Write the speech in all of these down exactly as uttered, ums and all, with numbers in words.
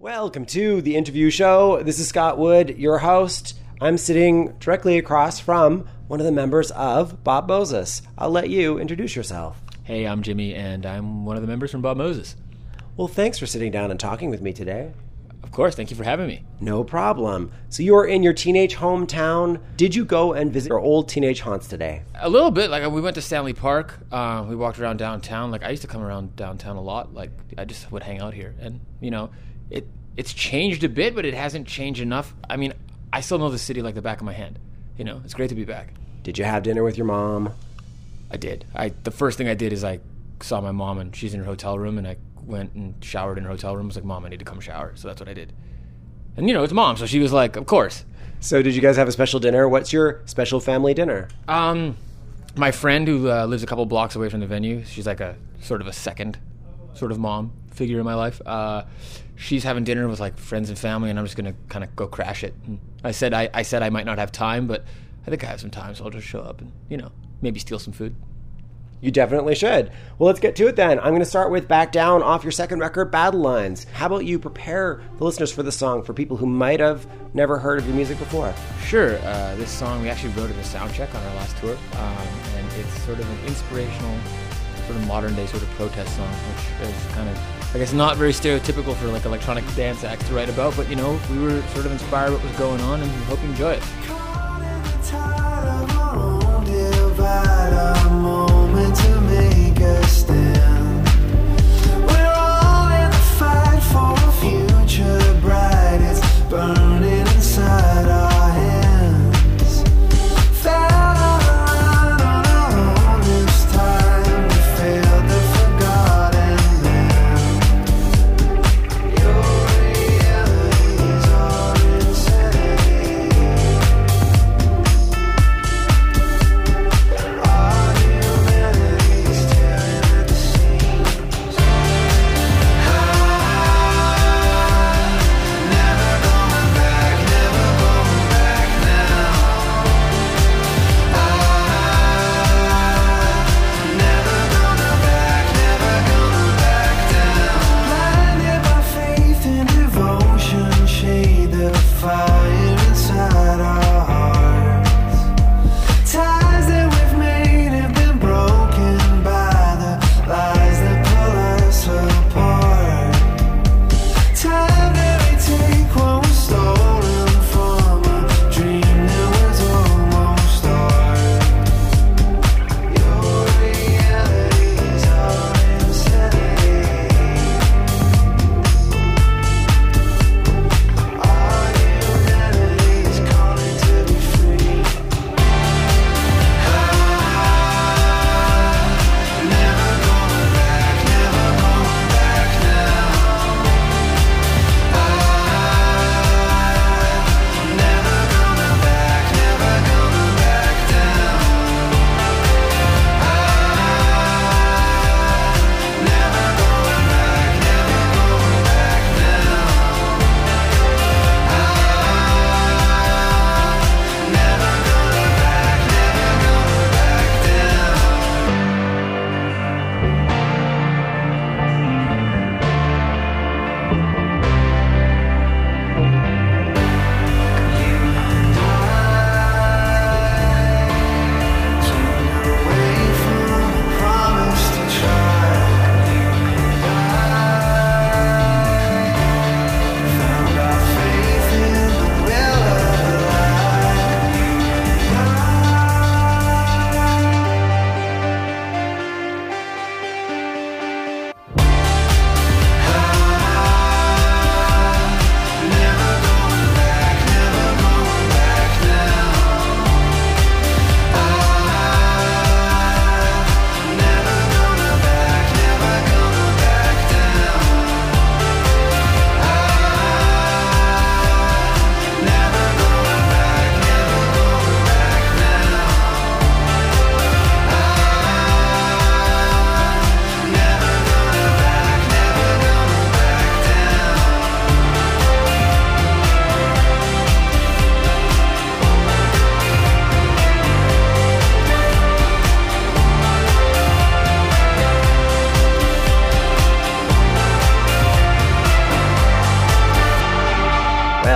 Welcome to The Interview Show. This is Scott Wood, your host. I'm sitting directly across from one of the members of Bob Moses. I'll let you introduce yourself. Hey, I'm Jimmy, and I'm one of the members from Bob Moses. Well, thanks for sitting down and talking with me today. Of course. Thank you for having me. No problem. So you were in your teenage hometown. Did you go and visit your old teenage haunts today? A little bit. Like, we went to Stanley Park. Uh, we walked around downtown. Like, I used to come around downtown a lot. Like, I just would hang out here. And, you know, it it's changed a bit, but it hasn't changed enough. I mean, I still know the city like the back of my hand. You know, it's great to be back. Did you have dinner with your mom? I did. I the first thing I did is I saw my mom, and she's in her hotel room, and I went and showered in her hotel room. I was like, Mom, I need to come shower. So that's what I did. And, you know, it's Mom, so she was like, of course. So did you guys have a special dinner? What's your special family dinner? Um, my friend who uh, lives a couple blocks away from the venue, she's like a sort of a second sort of mom figure in my life. Uh, she's having dinner with, like, friends and family, and I'm just going to kind of go crash it. And I said I, I said I might not have time, but I think I have some time, so I'll just show up and, you know, maybe steal some food. You definitely should. Well, let's get to it then. I'm going to start with Back Down off your second record, Battle Lines. How about you prepare the listeners for the song for people who might have never heard of your music before? Sure. Uh, this song we actually wrote at a sound check on our last tour, um, and it's sort of an inspirational, sort of modern-day sort of protest song, which is kind of, I guess, not very stereotypical for, like, electronic dance acts to write about, but, you know, we were sort of inspired by what was going on, and we hope you enjoy it. To make a stand, we're all in the fight for a future bright. It's burning inside our hands. Found around this time, we failed the forgotten man. Your realities are insanity. Our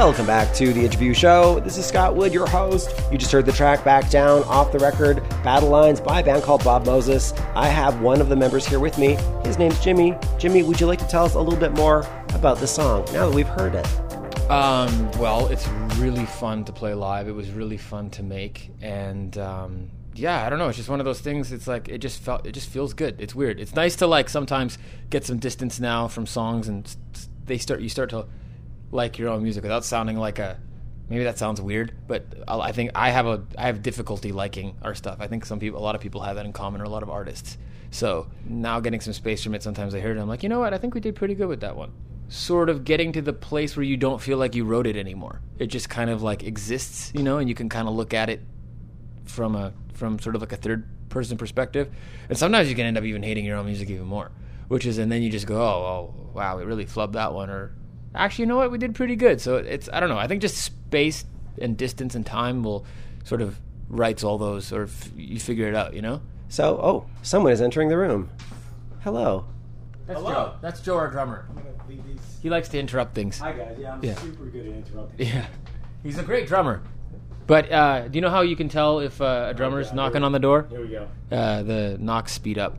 Welcome back to The Edge View Show. This is Scott Wood, your host. You just heard the track Back Down, off the record, Battle Lines by a band called Bob Moses. I have one of the members here with me. His name's Jimmy. Jimmy, would you like to tell us a little bit more about the song now that we've heard it? Um, well, it's really fun to play live. It was really fun to make. And um, yeah, I don't know. It's just one of those things. It's like, it just felt, it just feels good. It's weird. It's nice to like sometimes get some distance now from songs and they start, you start to like your own music without sounding like a, maybe that sounds weird, but I think I have a, I have difficulty liking our stuff. I think some people, a lot of people have that in common, or a lot of artists. So now getting some space from it, sometimes I hear it and I'm like, you know what? I think we did pretty good with that one. Sort of getting to the place where you don't feel like you wrote it anymore. It just kind of like exists, you know, and you can kind of look at it from a, from sort of like a third person perspective. And sometimes you can end up even hating your own music even more, which is, and then you just go, oh, oh wow, we really flubbed that one, or actually, you know what? We did pretty good. So it's, I don't know. I think just space and distance and time will sort of rights all those, or f- you figure it out, you know? So, oh, someone is entering the room. Hello. That's Hello. Joe. That's Joe, our drummer. I'm gonna leave these. He likes to interrupt things. Hi, guys. Yeah, I'm yeah. super good at interrupting. Yeah. He's a great drummer. But uh, do you know how you can tell if uh, a drummer's oh, yeah. knocking on the door? Here we go. Uh, the knocks speed up.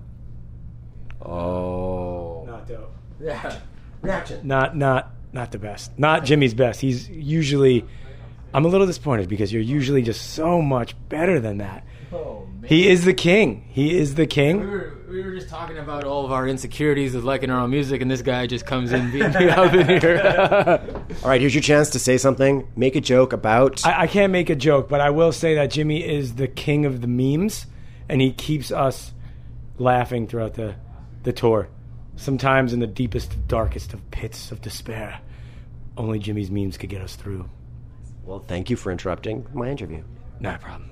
Oh. Not dope. Yeah. Reaction. Not, not, not the best. Not Jimmy's best. He's usually, I'm a little disappointed because you're usually just so much better than that. Oh, man. He is the king. He is the king. We were, we were just talking about all of our insecurities of liking our own music, and this guy just comes in beating me up in here. All right, here's your chance to say something. Make a joke about... I, I can't make a joke, but I will say that Jimmy is the king of the memes, and he keeps us laughing throughout the, the tour. Sometimes in the deepest, darkest of pits of despair, only Jimmy's memes could get us through. Well, thank you for interrupting my interview. No problem.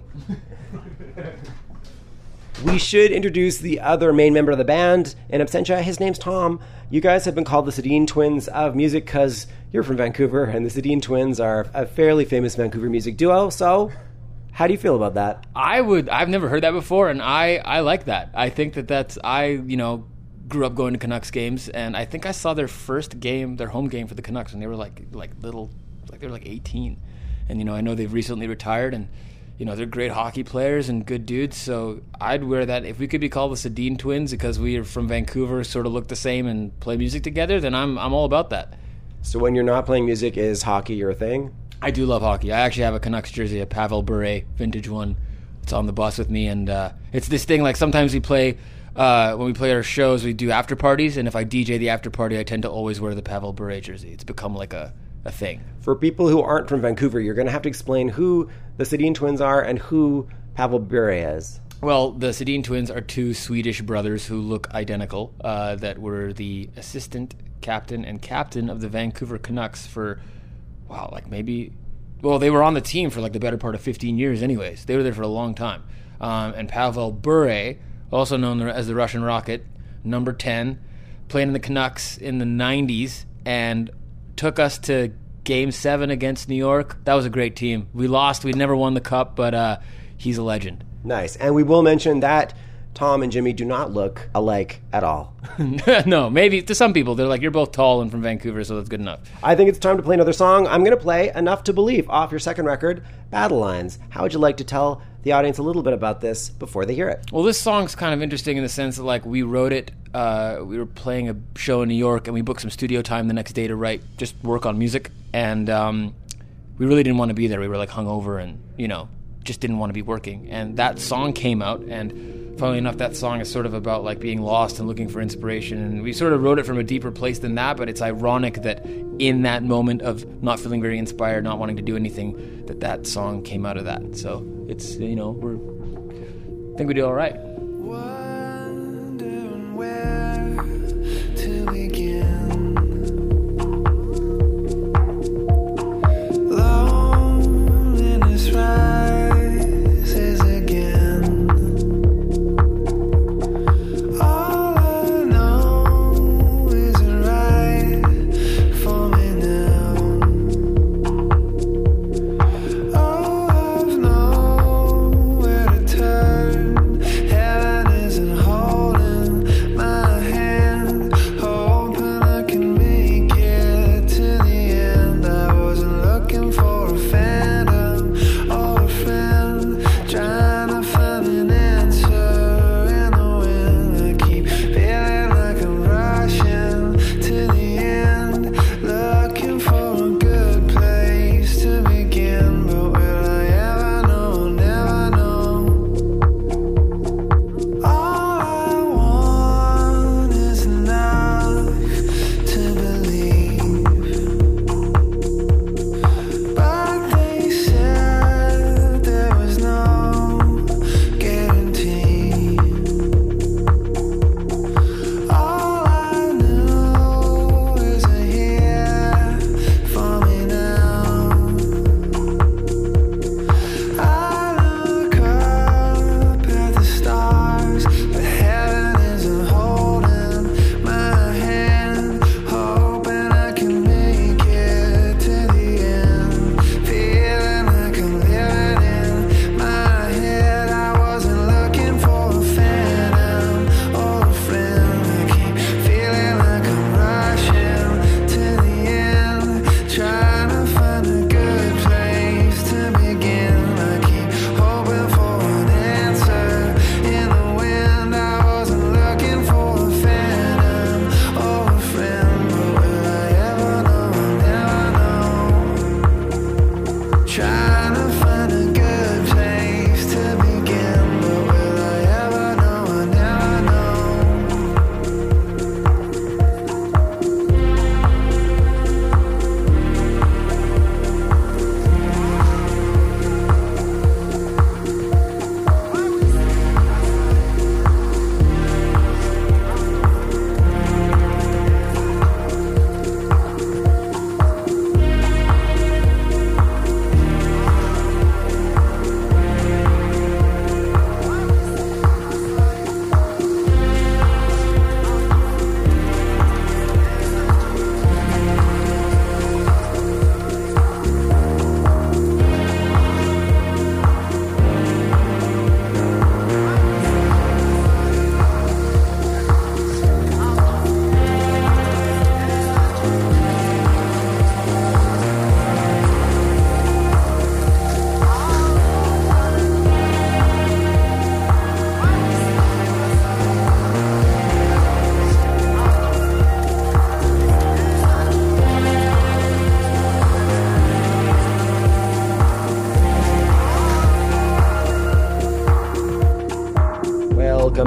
We should introduce the other main member of the band, in absentia. His name's Tom. You guys have been called the Sedin Twins of music because you're from Vancouver, and the Sedin Twins are a fairly famous Vancouver music duo, so... How do you feel about that? I would... I've never heard that before, and I, I like that. I think that that's... I, you know... grew up going to Canucks games, and I think I saw their first game, their home game for the Canucks, and they were like like little, like they were like eighteen, and you know I know they've recently retired, and you know they're great hockey players and good dudes. So I'd wear that if we could be called the Sedin Twins because we are from Vancouver, sort of look the same and play music together. Then I'm I'm all about that. So when you're not playing music, is hockey your thing? I do love hockey. I actually have a Canucks jersey, a Pavel Bure vintage one. It's on the bus with me, and uh, it's this thing. Like sometimes we play. Uh, when we play our shows, we do after parties, and if I D J the after party, I tend to always wear the Pavel Bure jersey. It's become like a, a thing. For people who aren't from Vancouver, you're going to have to explain who the Sedin Twins are and who Pavel Bure is. Well, the Sedin Twins are two Swedish brothers who look identical, uh, that were the assistant captain and captain of the Vancouver Canucks for, wow, like maybe, well, they were on the team for like the better part of fifteen years anyways. They were there for a long time. Um, and Pavel Bure... also known as the Russian Rocket, number ten, played in the Canucks in the nineties and took us to Game seven against New York. That was a great team. We lost. We never won the cup, but uh, he's a legend. Nice. And we will mention that Tom and Jimmy do not look alike at all. No, maybe to some people. They're like, you're both tall and from Vancouver, so that's good enough. I think it's time to play another song. I'm going to play Enough to Believe off your second record, Battle Lines. How would you like to tell the audience a little bit about this before they hear it? Well, this song's kind of interesting in the sense that, like, we wrote it, uh, we were playing a show in New York, and we booked some studio time the next day to write, just work on music, and um, we really didn't want to be there. We were, like, hungover and, you know, just didn't want to be working. And that song came out, and funnily enough, that song is sort of about, like, being lost and looking for inspiration, and we sort of wrote it from a deeper place than that, but it's ironic that in that moment of not feeling very inspired, not wanting to do anything, that that song came out of that, so... It's, you know, we're, I think we do all right. Wondering where to begin. Loneliness rises again. All I know isn't right for me now. Oh, I've no. Heaven is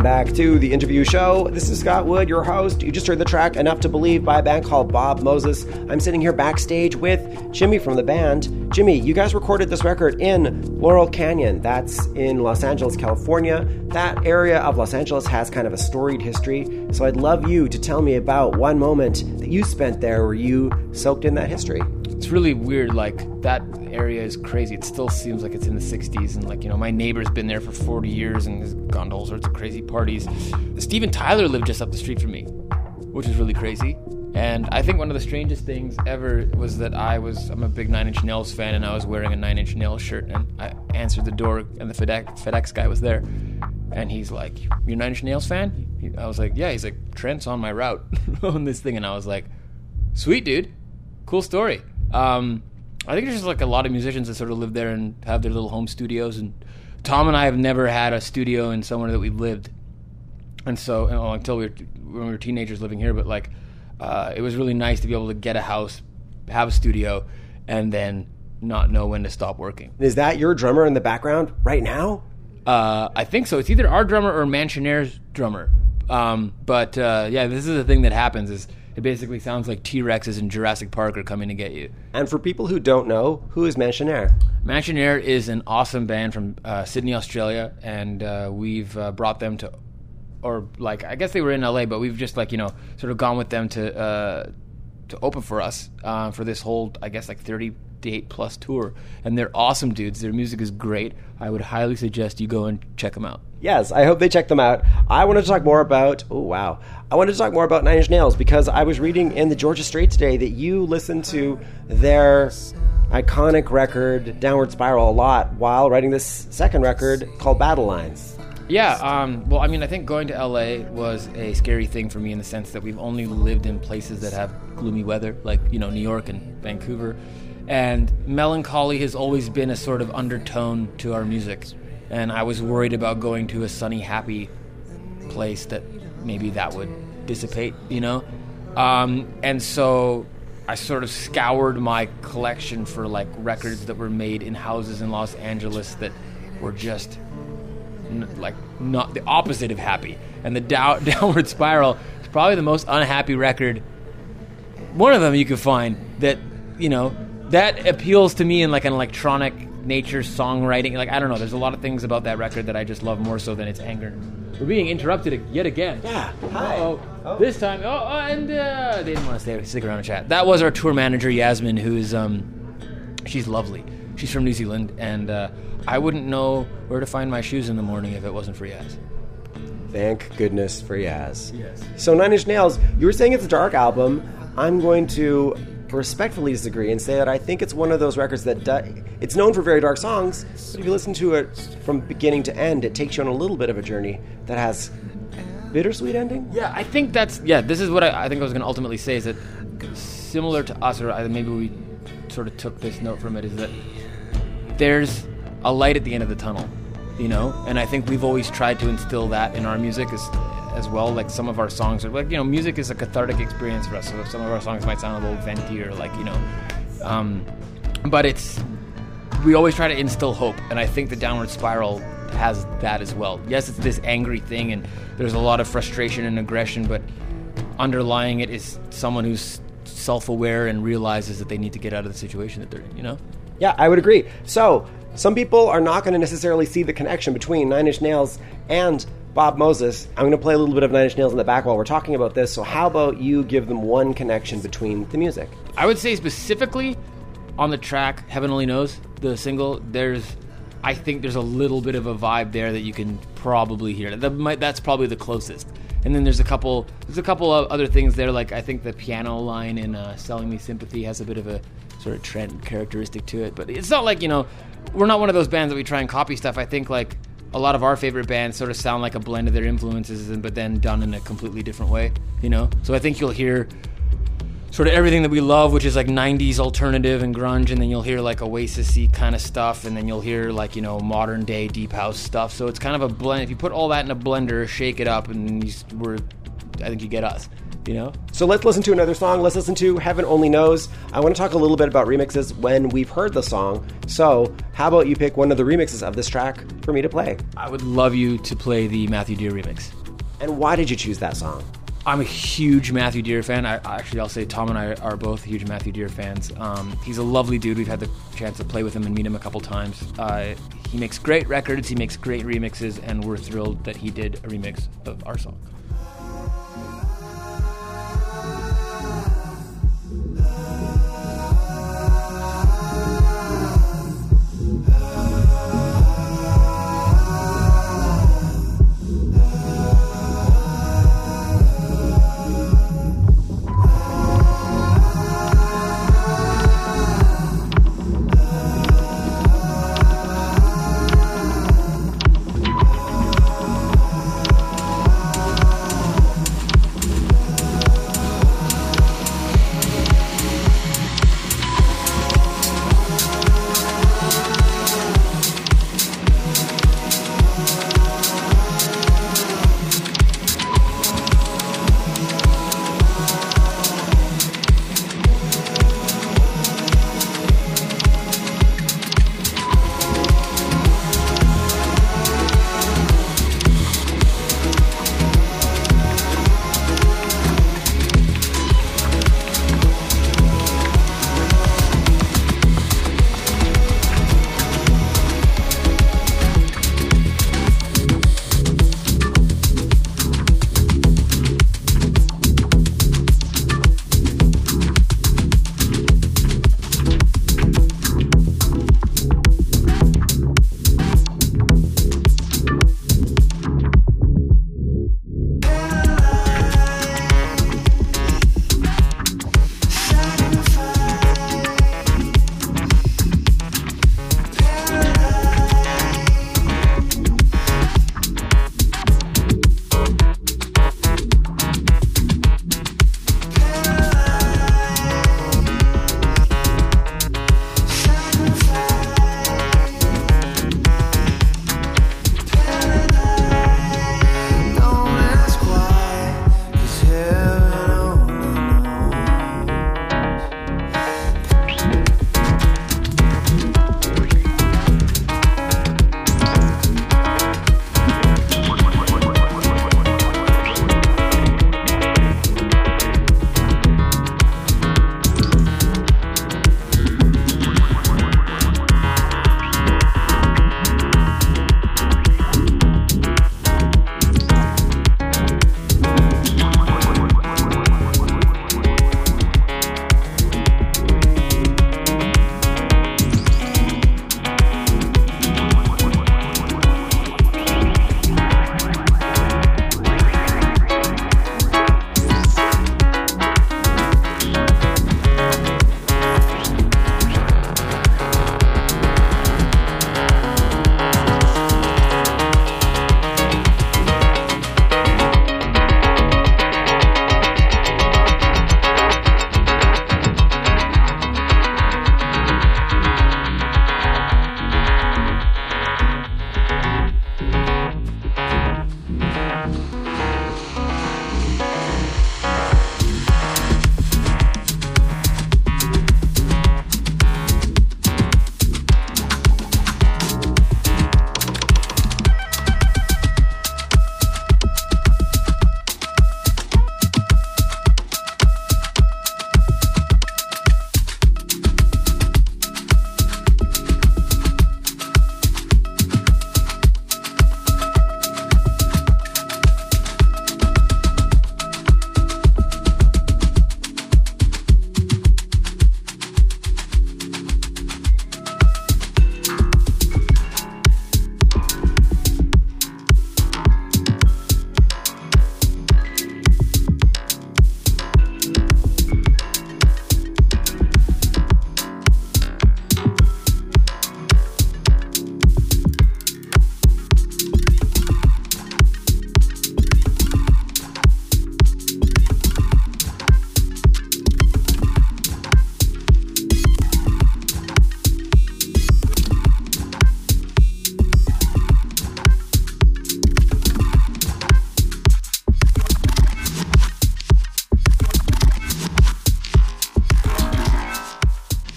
back to The Interview Show. This is Scott Wood, your host. You just heard the track Enough to Believe by a band called Bob Moses. I'm sitting here backstage with Jimmy from the band. Jimmy, you guys recorded this record in Laurel Canyon. That's in Los Angeles, California. That area of Los Angeles has kind of a storied history, so I'd love you to tell me about one moment that you spent there where you soaked in that history. It's really weird, like, that area is crazy. It still seems like it's in the sixties, and, like, you know, my neighbor's been there for forty years and has gone to all sorts of crazy parties. Steven Tyler lived just up the street from me, which is really crazy. And I think one of the strangest things ever was that I was, I'm a big Nine Inch Nails fan, and I was wearing a Nine Inch Nails shirt, and I answered the door, and the FedEx, FedEx guy was there. And he's like, "You're a Nine Inch Nails fan?" I was like, "Yeah." He's like, "Trent's on my route on this thing." And I was like, "Sweet, dude. Cool story." Um, I think there's just like a lot of musicians that sort of live there and have their little home studios. And Tom and I have never had a studio in somewhere that we've lived. And so, you know, until we were, when we were teenagers living here, but like, uh, it was really nice to be able to get a house, have a studio, and then not know when to stop working. Is that your drummer in the background right now? Uh, I think so. It's either our drummer or Mansionaire's drummer. Um, but, uh, yeah, this is the thing that happens is, it basically sounds like T-Rexes in Jurassic Park are coming to get you. And for people who don't know, who is Mansionaire? Mansionaire is an awesome band from uh, Sydney, Australia, and uh, we've uh, brought them to, or like, I guess they were in L A, but we've just like, you know, sort of gone with them to uh, to open for us uh, for this whole, I guess, like thirty-eight plus tour. And they're awesome dudes. Their music is great. I would highly suggest you go and check them out. Yes, I hope they check them out. I wanted to talk more about, oh, wow. I wanted to talk more about Nine Inch Nails because I was reading in the Georgia Straight today that you listened to their iconic record, Downward Spiral, a lot while writing this second record called Battle Lines. Yeah, um, well, I mean, I think going to L A was a scary thing for me in the sense that we've only lived in places that have gloomy weather, like, you know, New York and Vancouver. And melancholy has always been a sort of undertone to our music. And I was worried about going to a sunny, happy place that maybe that would dissipate, you know? Um, and so I sort of scoured my collection for, like, records that were made in houses in Los Angeles that were just, n- like, not the opposite of happy. And the Dow- Downward Spiral is probably the most unhappy record. One of them you could find that, you know, that appeals to me in, like, an electronic nature, songwriting, like, I don't know, there's a lot of things about that record that I just love more so than its anger. We're being interrupted yet again. Yeah, hi. Uh-oh. Oh. This time, oh, oh and uh, they didn't want to stay, stick around and chat. That was our tour manager, Yasmin, who is, um, she's lovely. She's from New Zealand, and uh, I wouldn't know where to find my shoes in the morning if it wasn't for Yaz. Thank goodness for Yaz. Yes. So Nine Inch Nails, you were saying it's a dark album. I'm going to respectfully disagree and say that I think it's one of those records that do- it's known for very dark songs, but if you listen to it from beginning to end, it takes you on a little bit of a journey that has bittersweet ending. Yeah, I think that's yeah. This is what I, I think I was going to ultimately say is that similar to us, or maybe we sort of took this note from it, is that there's a light at the end of the tunnel, you know. And I think we've always tried to instill that in our music as as well. Like, some of our songs are like, you know, music is a cathartic experience for us, so some of our songs might sound a little venti or like, you know, um, but it's, we always try to instill hope, and I think the Downward Spiral has that as well. Yes, it's this angry thing and there's a lot of frustration and aggression, but underlying it is someone who's self-aware and realizes that they need to get out of the situation that they're in, you know? Yeah, I would agree. So some people are not going to necessarily see the connection between Nine Inch Nails and Bob Moses. I'm going to play a little bit of Nine Inch Nails in the back while we're talking about this, so how about you give them one connection between the music? I would say specifically on the track Heaven Only Knows, the single, there's, I think there's a little bit of a vibe there that you can probably hear. That might, that's probably the closest. And then there's a couple there's a couple of other things there, like I think the piano line in uh, Selling Me Sympathy has a bit of a sort of trend characteristic to it, but it's not like, you know, we're not one of those bands that we try and copy stuff. I think like a lot of our favorite bands sort of sound like a blend of their influences, but then done in a completely different way, you know? So I think you'll hear sort of everything that we love, which is like nineties alternative and grunge, and then you'll hear like Oasis-y kind of stuff, and then you'll hear like, you know, modern day deep house stuff. So it's kind of a blend. If you put all that in a blender, shake it up, and you, we're, I think you get us. you know? So let's listen to another song. Let's listen to Heaven Only Knows. I want to talk a little bit about remixes when we've heard the song. So how about you pick one of the remixes of this track for me to play? I would love you to play the Matthew Dear remix. And why did you choose that song? I'm a huge Matthew Dear fan. I, actually, I'll say Tom and I are both huge Matthew Dear fans. Um, he's a lovely dude. We've had the chance to play with him and meet him a couple times. Uh, he makes great records. He makes great remixes. And we're thrilled that he did a remix of our song.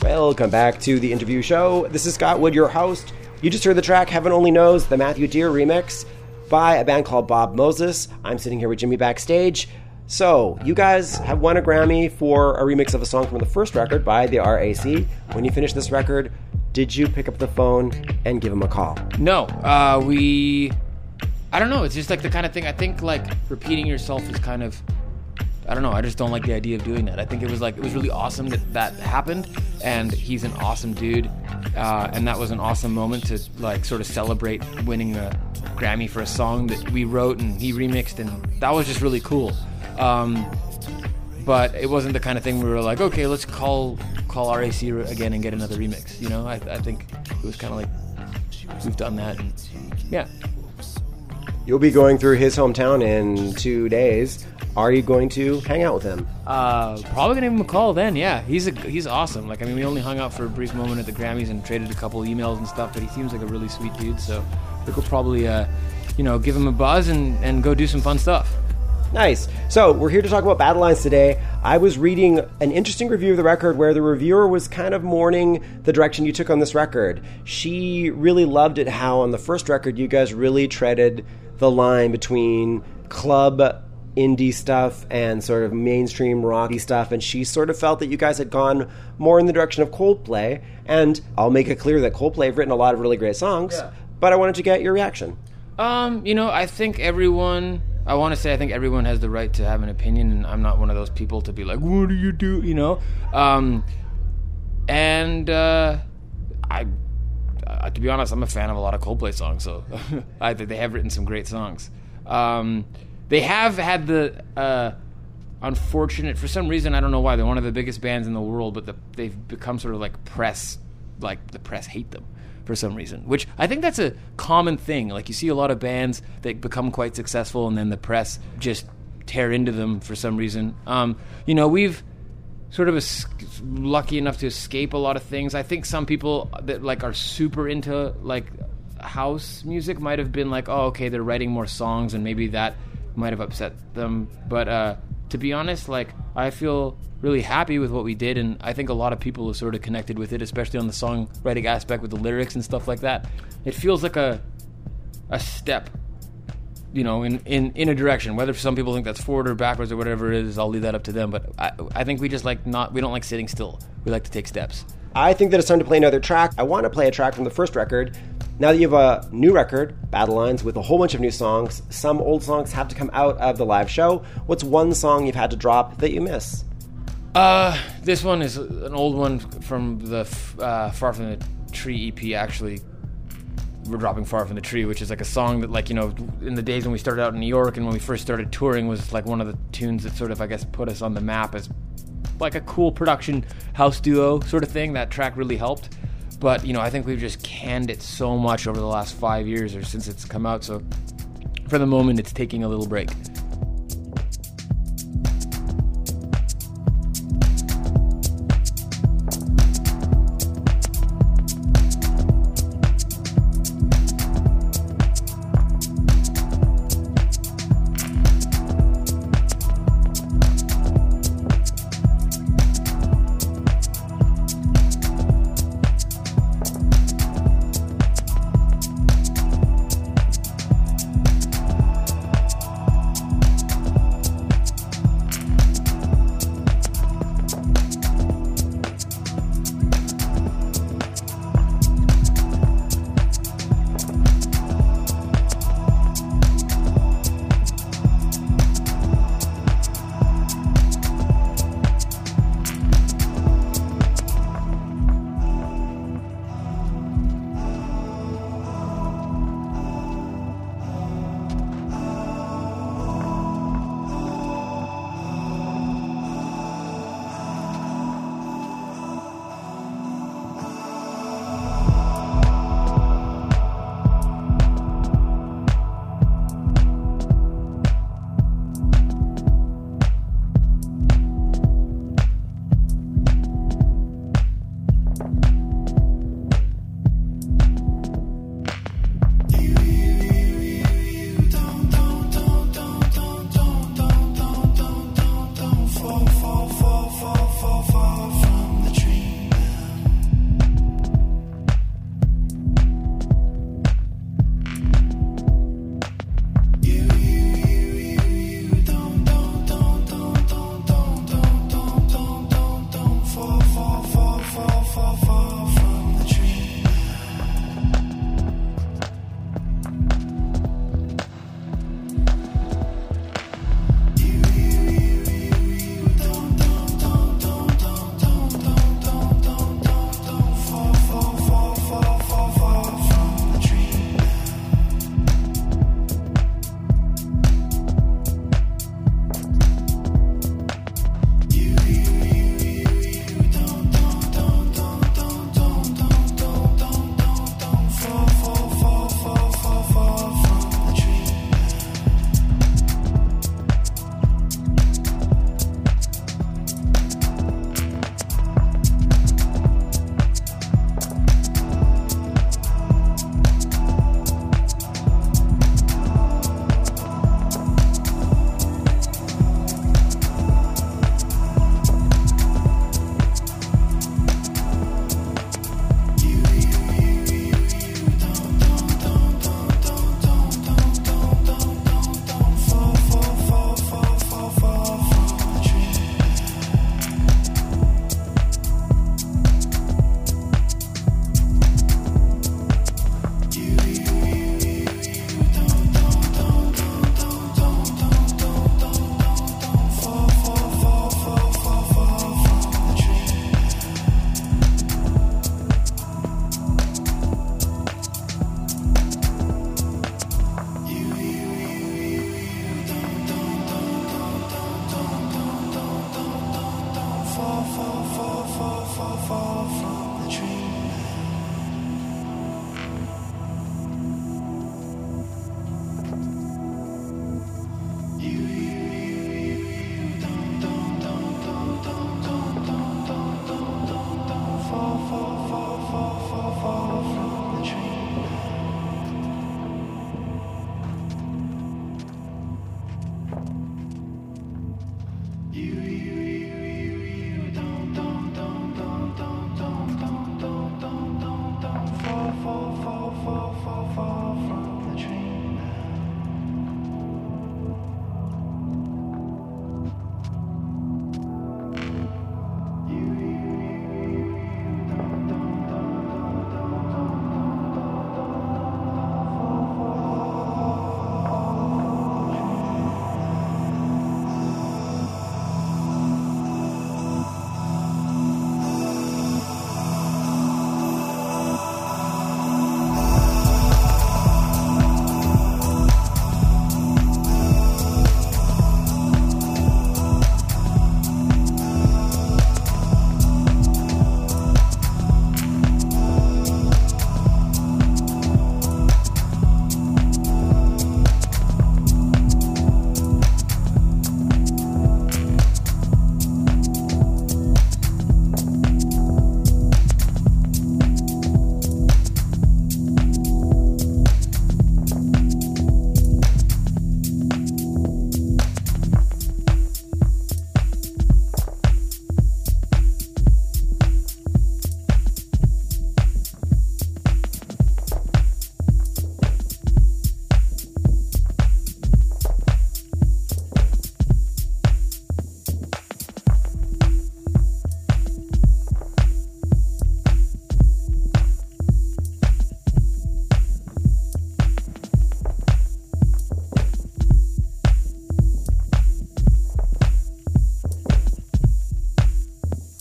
Welcome back to The Interview Show. This is Scott Wood, your host. You just heard the track Heaven Only Knows, the Matthew Dear remix by a band called Bob Moses. I'm sitting here with Jimmy backstage. So, you guys have won a Grammy for a remix of a song from the first record by the R A C. When you finish this record, did you pick up the phone and give them a call? No. Uh, we... I don't know. It's just like the kind of thing... I think like repeating yourself is kind of... I don't know. I just don't like the idea of doing that. I think it was like it was really awesome that that happened, and he's an awesome dude, uh, and that was an awesome moment to like sort of celebrate winning the Grammy for a song that we wrote and he remixed, and that was just really cool. Um, but it wasn't the kind of thing we were like, okay, let's call call R A C again and get another remix. You know, I, I think it was kind of like we've done that, and yeah. You'll be going through his hometown in two days. Are you going to hang out with him? Uh, probably going to give him a call then, yeah. He's a, he's awesome. Like, I mean, we only hung out for a brief moment at the Grammys and traded a couple emails and stuff, but he seems like a really sweet dude, so I think we'll probably, uh, you know, give him a buzz and, and go do some fun stuff. Nice. So, we're here to talk about Battle Lines today. I was reading an interesting review of the record where the reviewer was kind of mourning the direction you took on this record. She really loved it how on the first record you guys really treaded the line between club indie stuff and sort of mainstream rocky stuff, and she sort of felt that you guys had gone more in the direction of Coldplay, and I'll make it clear that Coldplay have written a lot of really great songs, yeah. But I wanted to get your reaction. Um, you know, I think everyone, I want to say I think everyone has the right to have an opinion, and I'm not one of those people to be like, what do you do, you know? Um, and uh, I, uh, to be honest, I'm a fan of a lot of Coldplay songs, so I think they have written some great songs. Um... They have had the uh, unfortunate, for some reason, I don't know why, they're one of the biggest bands in the world, but the, they've become sort of like press, like the press hate them for some reason, which I think that's a common thing. Like you see a lot of bands that become quite successful and then the press just tear into them for some reason. Um, you know, we've sort of es- lucky enough to escape a lot of things. I think some people that like are super into like house music might have been like, oh, okay, they're writing more songs and maybe that might have upset them, but uh, to be honest, like I feel really happy with what we did, and I think a lot of people have sort of connected with it, especially on the songwriting aspect with the lyrics and stuff like that. It feels like a a step, you know, in, in, in a direction. Whether some people think that's forward or backwards or whatever it is, I'll leave that up to them. But I, I think we just like not we don't like sitting still. We like to take steps. I think that it's time to play another track. I want to play a track from the first record. Now that you have a new record, Battle Lines, with a whole bunch of new songs, some old songs have to come out of the live show. What's one song you've had to drop that you miss? Uh, this one is an old one from the uh, Far from the Tree E P, actually. We're dropping Far from the Tree, which is like a song that, like, you know, in the days when we started out in New York and when we first started touring was like one of the tunes that sort of, I guess, put us on the map as like a cool production house duo sort of thing. That track really helped. But, you know, I think we've just canned it so much over the last five years or since it's come out. So for the moment, it's taking a little break.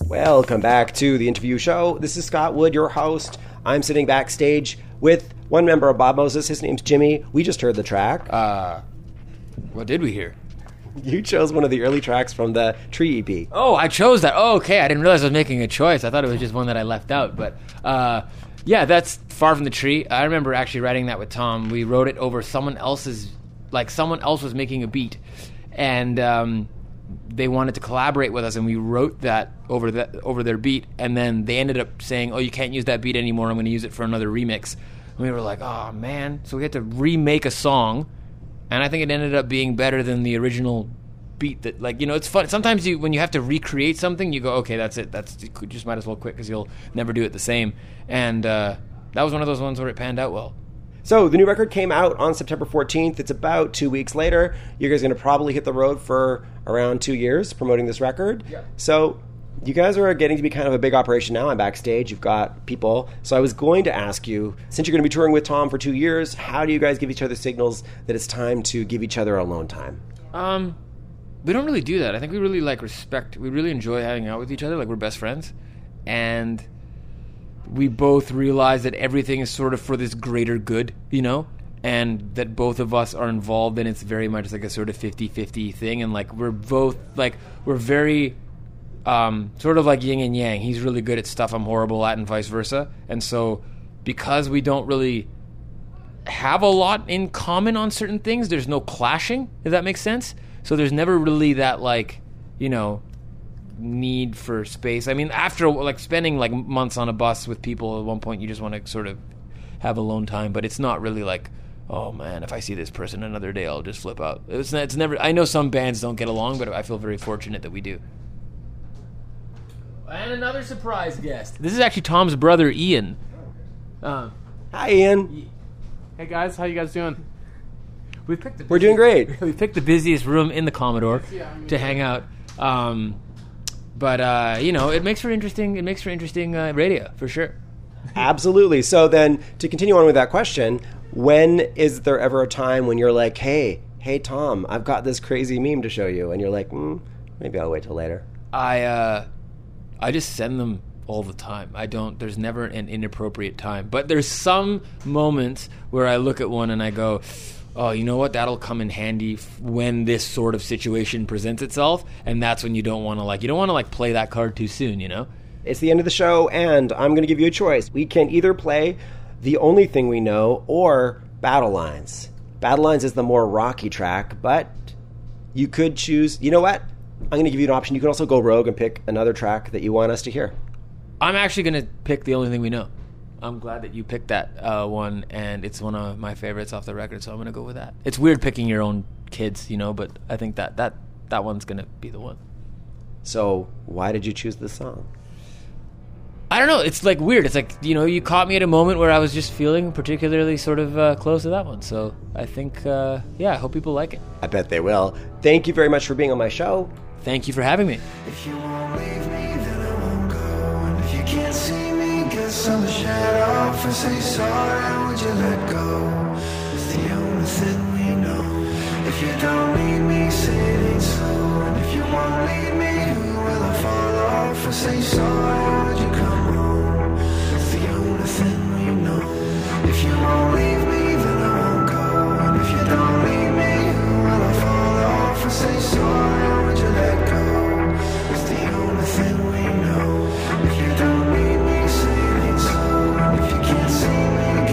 Welcome back to The Interview Show. This is Scott Wood, your host. I'm sitting backstage with one member of Bob Moses. His name's Jimmy. We just heard the track. Uh, what did we hear? You chose one of the early tracks from the Tree E P. Oh, I chose that. Oh, okay. I didn't realize I was making a choice. I thought it was just one that I left out. But uh, yeah, that's Far From the Tree. I remember actually writing that with Tom. We wrote it over someone else's, like someone else was making a beat. And um, they wanted to collaborate with us, and we wrote that over the, over their beat, and then they ended up saying, oh, you can't use that beat anymore, I'm going to use it for another remix. And we were like, oh man, so we had to remake a song, and I think it ended up being better than the original beat. That, like, you know, it's fun sometimes you when you have to recreate something, you go, okay, that's it, that's you just might as well quit because you'll never do it the same. And uh, that was one of those ones where it panned out well. So the new record came out on September fourteenth. It's about two weeks later. You guys are going to probably hit the road for around two years promoting this record. Yeah. So you guys are getting to be kind of a big operation now. I'm backstage. You've got people. So I was going to ask you, since you're going to be touring with Tom for two years, how do you guys give each other signals that it's time to give each other alone time? Um, we don't really do that. I think we really like respect. We really enjoy hanging out with each other. Like, we're best friends. And we both realize that everything is sort of for this greater good, you know, and that both of us are involved, and it's very much like a sort of fifty-fifty thing, and, like, we're both, like, we're very um, sort of like yin and yang. He's really good at stuff I'm horrible at, and vice versa, and so because we don't really have a lot in common on certain things, there's no clashing, if that makes sense, so there's never really that, like, you know, need for space. I mean, after like spending like months on a bus with people, at one point you just want to sort of have alone time, but it's not really like, oh man, if I see this person another day, I'll just flip out. It's, it's never. I know some bands don't get along, but I feel very fortunate that we do. And another surprise guest. This is actually Tom's brother, Ian. Uh, Hi, Ian. Hey guys, how you guys doing? We picked the busiest, We're doing great. We picked the busiest room in the Commodore yeah, I mean, to hang out. Um, But, uh, you know, it makes for interesting, it makes for interesting uh, radio, for sure. Absolutely. So then, to continue on with that question, when is there ever a time when you're like, hey, hey, Tom, I've got this crazy meme to show you, and you're like, mm, maybe I'll wait till later? I uh, I just send them all the time. I don't, there's never an inappropriate time. But there's some moments where I look at one and I go, oh, you know what, that'll come in handy f- when this sort of situation presents itself, and that's when you don't want to, like, you don't want to, like, play that card too soon, you know? It's the end of the show, and I'm going to give you a choice. We can either play The Only Thing We Know or Battle Lines. Battle Lines is the more rocky track, but you could choose... You know what? I'm going to give you an option. You can also go rogue and pick another track that you want us to hear. I'm actually going to pick The Only Thing We Know. I'm glad that you picked that uh, one, and it's one of my favorites off the record, so I'm going to go with that. It's weird picking your own kids, you know, but I think that, that, that one's going to be the one. So why did you choose this song? I don't know. It's, like, weird. It's, like, you know, you caught me at a moment where I was just feeling particularly sort of uh, close to that one. So I think, uh, yeah, I hope people like it. I bet they will. Thank you very much for being on my show. Thank you for having me. If you won't leave me, then I won't go. And if you can't see me, get some shut off and say sorry, would you let go? It's the only thing we know. If you don't need me, say it ain't so. And if you won't need me, who will I fall off and say sorry, would you come? If you won't leave me, then I won't go. And if you don't leave me, well, I'll fall off and say sorry. Would you let go? It's the only thing we know. If you don't need me, say it ain't so. And if you can't see me, get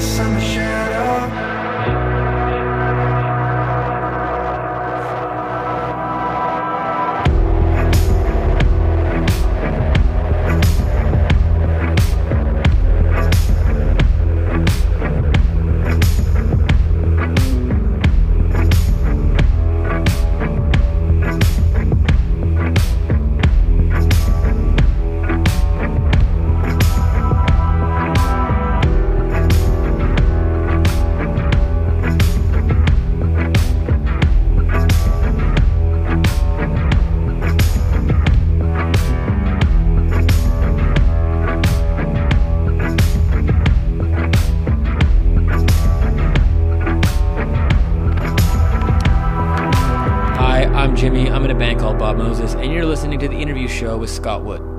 some shut off. I'm Jimmy. I'm in a band called Bob Moses, and you're listening to The Interview Show with Scott Wood.